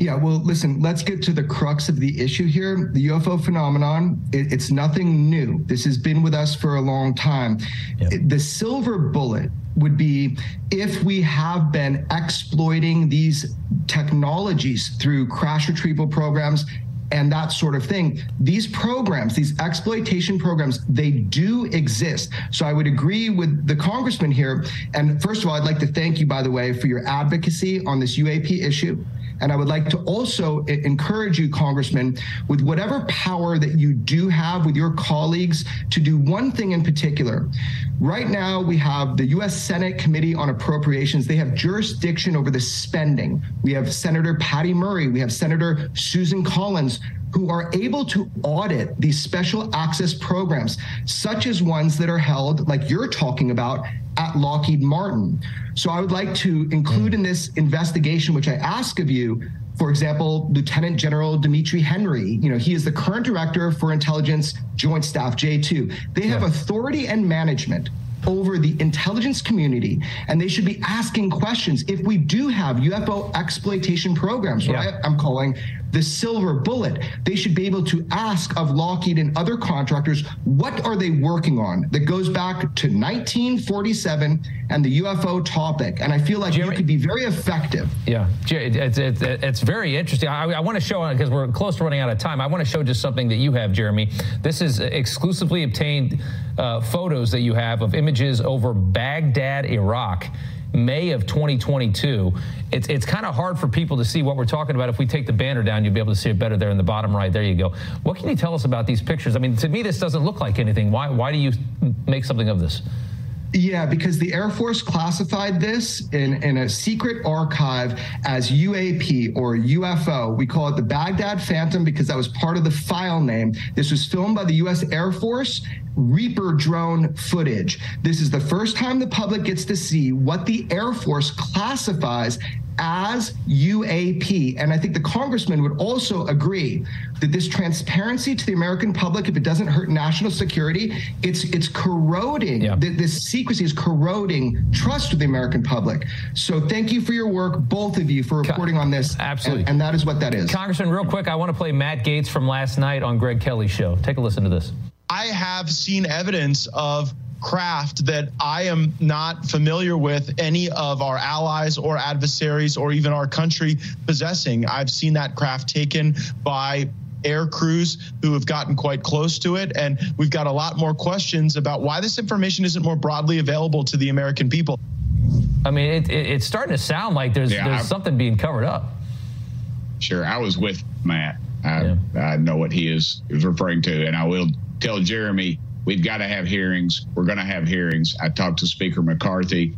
Yeah, well, listen, let's get to the crux of the issue here. The U F O phenomenon, it, it's nothing new. This has been with us for a long time. Yep. The silver bullet would be if we have been exploiting these technologies through crash retrieval programs and that sort of thing. These programs, these exploitation programs, they do exist. So I would agree with the congressman here. And first of all, I'd like to thank you, by the way, for your advocacy on this U A P issue. And I would like to also encourage you, Congressman, with whatever power that you do have with your colleagues to do one thing in particular. Right now, we have the U S Senate Committee on Appropriations. They have jurisdiction over the spending. We have Senator Patty Murray. We have Senator Susan Collins, who are able to audit these special access programs, such as ones that are held, like you're talking about, at Lockheed Martin. So I would like to include in this investigation, which I ask of you, for example, Lieutenant General Dimitri Henry. You know, he is the current director for Intelligence Joint Staff J two. They have authority and management over the intelligence community, and they should be asking questions. If we do have U F O exploitation programs, yeah. what I, I'm calling the silver bullet, they should be able to ask of Lockheed and other contractors, what are they working on? That goes back to nineteen forty-seven and the U F O topic. And I feel like Jeremy, you could be very effective. Yeah, it's, it's, it's very interesting. I, I want to show, because we're close to running out of time, I want to show just something that you have, Jeremy. This is exclusively obtained uh, photos that you have of images over Baghdad, Iraq, May of twenty twenty-two. It's it's kind of hard for people to see what we're talking about. If we take the banner down, you'll be able to see it better there in the bottom right. There you go. What can you tell us about these pictures? I mean, to me, this doesn't look like anything. Why, why do you make something of this? Yeah, because the Air Force classified this in, in a secret archive as U A P or U F O. We call it the Baghdad Phantom because that was part of the file name. This was filmed by the U S Air Force Reaper drone footage. This is the first time the public gets to see what the Air Force classifies as U A P. And I think the congressman would also agree that this transparency to the American public, if it doesn't hurt national security, it's it's corroding. Yeah. This secrecy is corroding trust with the American public. So thank you for your work, both of you, for reporting on this. Absolutely. And, and that is what that is. Congressman, real quick, I want to play Matt Gaetz from last night on Greg Kelly's show. Take a listen to this. I have seen evidence of craft that I am not familiar with any of our allies or adversaries or even our country possessing. I've seen that craft taken by air crews who have gotten quite close to it. And we've got a lot more questions about why this information isn't more broadly available to the American people. I mean, it, it, it's starting to sound like there's, yeah, there's something being covered up. Sure. I was with Matt. I, yeah. I know what he is referring to. And I will tell Jeremy, we've got to have hearings. We're going to have hearings. I talked to Speaker McCarthy.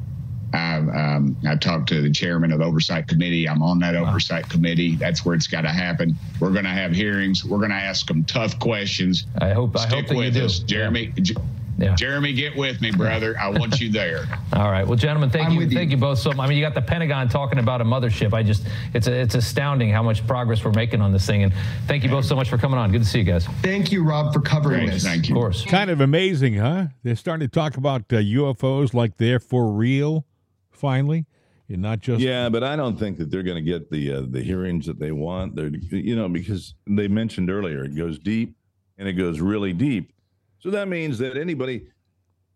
I, um, I talked to the chairman of the Oversight Committee. I'm on that wow. Oversight Committee. That's where it's got to happen. We're going to have hearings. We're going to ask them tough questions. I hope. Stick I hope that with you us, do. Jeremy. Yeah. Yeah. Jeremy, get with me, brother. I want you there. All right. Well, gentlemen, thank I'm you. Thank you. you both so much. I mean, you got the Pentagon talking about a mothership. I just, it's a, it's astounding how much progress we're making on this thing. And thank you both so much for coming on. Good to see you guys. Thank you, Rob, for covering Great. this. Thank you. Of course. Kind of amazing, huh? They're starting to talk about uh, U F Os like they're for real, finally, and not just. Yeah, but I don't think that they're going to get the uh, the hearings that they want. They're, you know, because they mentioned earlier, it goes deep and it goes really deep. So that means that anybody,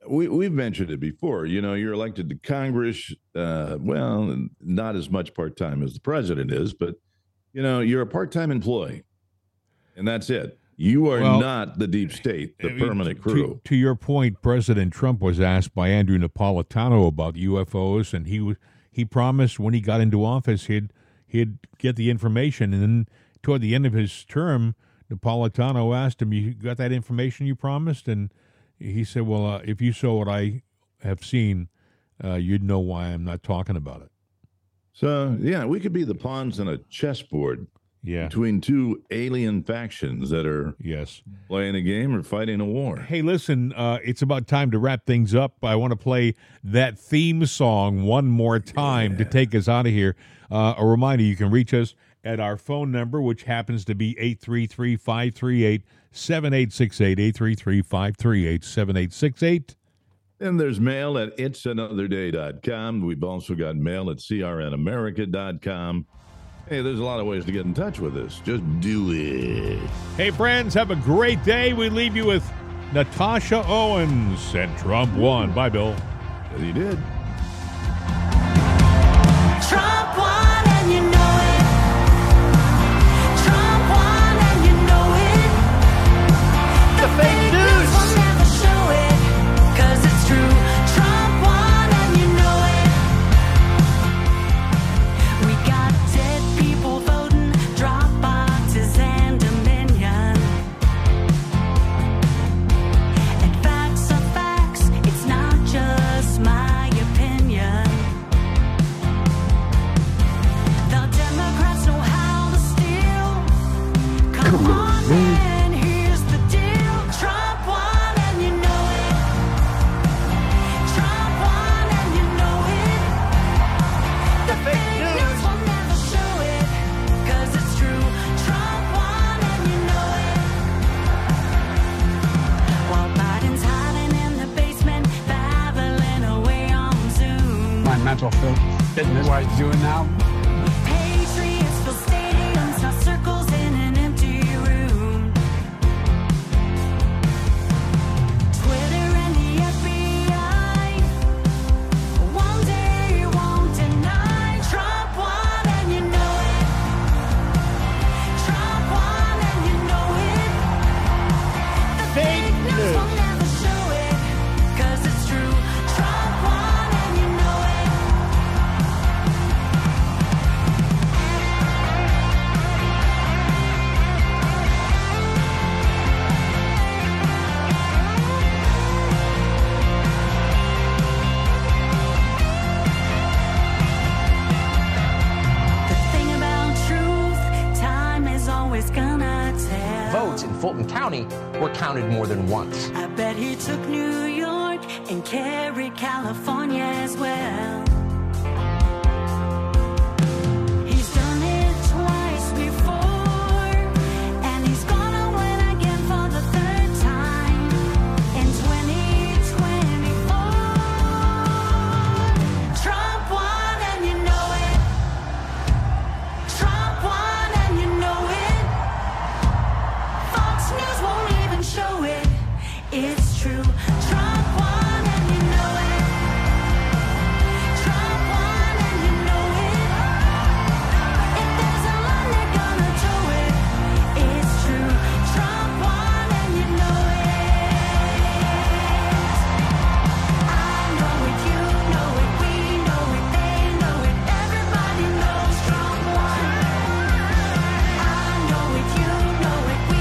we, we've mentioned it before, you know, you're elected to Congress, uh, well, not as much part-time as the president is, but, you know, you're a part-time employee, and that's it. You are well, not the deep state, the I mean, permanent crew. To, to your point, President Trump was asked by Andrew Napolitano about U F Os, and he he promised when he got into office he'd, he'd get the information. And then toward the end of his term, Napolitano asked him, you got that information you promised? And he said, well, uh, if you saw what I have seen, uh, you'd know why I'm not talking about it. So, yeah, we could be the pawns on a chessboard. Yeah. Between two alien factions that are yes. playing a game or fighting a war. Hey, listen, uh, it's about time to wrap things up. I want to play that theme song one more time yeah. to take us out of here. Uh, a reminder, you can reach us at our phone number, which happens to be eight three three, five three eight, seven eight six eight, eight three three, five three eight, seven eight six eight. And there's mail at its another day dot com. We've also got mail at C R N America dot com. Hey, there's a lot of ways to get in touch with us. Just do it. Hey, friends, have a great day. We leave you with Natasha Owens and Trump Won. Bye, Bill. Yes, he did. Trump won. Mental fitness. What I'm doing now. Patriots fill stadiums, not circles in an empty room. Twitter and the F B I. One day you won't deny. Trump won and you know it. Trump won and you know it. The fake news will never show it, 'cause it's true. Trump won. Votes in Fulton County were counted more than once. I bet he took New York and carried California as well. He's done it twice before, and he's gonna win again for the third time in twenty twenty-four. Trump won and you know it. Trump won and you know it. Fox News won't even show it. It's true. Trump won and you know it. Trump won and you know it. If there's a line, they're gonna do it. It's true. Trump won and you know it. I know it, you know it, we know it, they know it. Everybody knows Trump won. I know it, you know it, we